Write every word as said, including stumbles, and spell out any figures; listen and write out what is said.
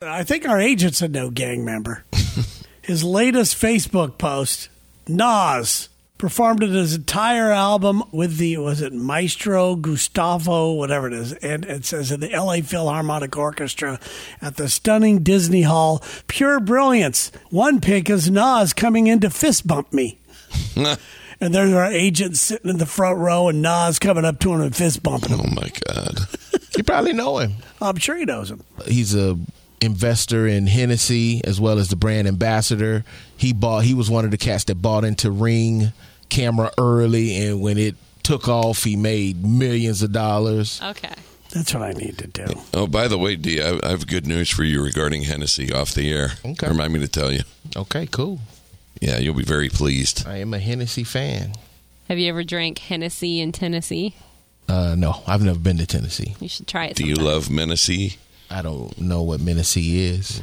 I think our agent's a no-gang member. His latest Facebook post, Nas performed his entire album with the, was it Maestro, Gustavo, whatever it is, and it says at the L A Philharmonic Orchestra at the stunning Disney Hall. Pure brilliance. One pick is Nas coming in to fist bump me. And there's our agent sitting in the front row and Nas coming up to him and fist bumping him. Oh, my God. You probably know him. I'm sure he knows him. He's a... investor in Hennessy as well as the brand ambassador. He bought, he was one of the cats that bought into Ring Camera early, and when it took off, he made millions of dollars. Okay. That's what I need to do. Oh, by the way, D, I, I have good news for you regarding Hennessy off the air. Okay. Remind me to tell you. Okay, cool. Yeah, you'll be very pleased. I am a Hennessy fan. Have you ever drank Hennessy in Tennessee? Uh, no, I've never been to Tennessee. You should try it sometime. Do you love Menacey? I don't know what Hennessy is.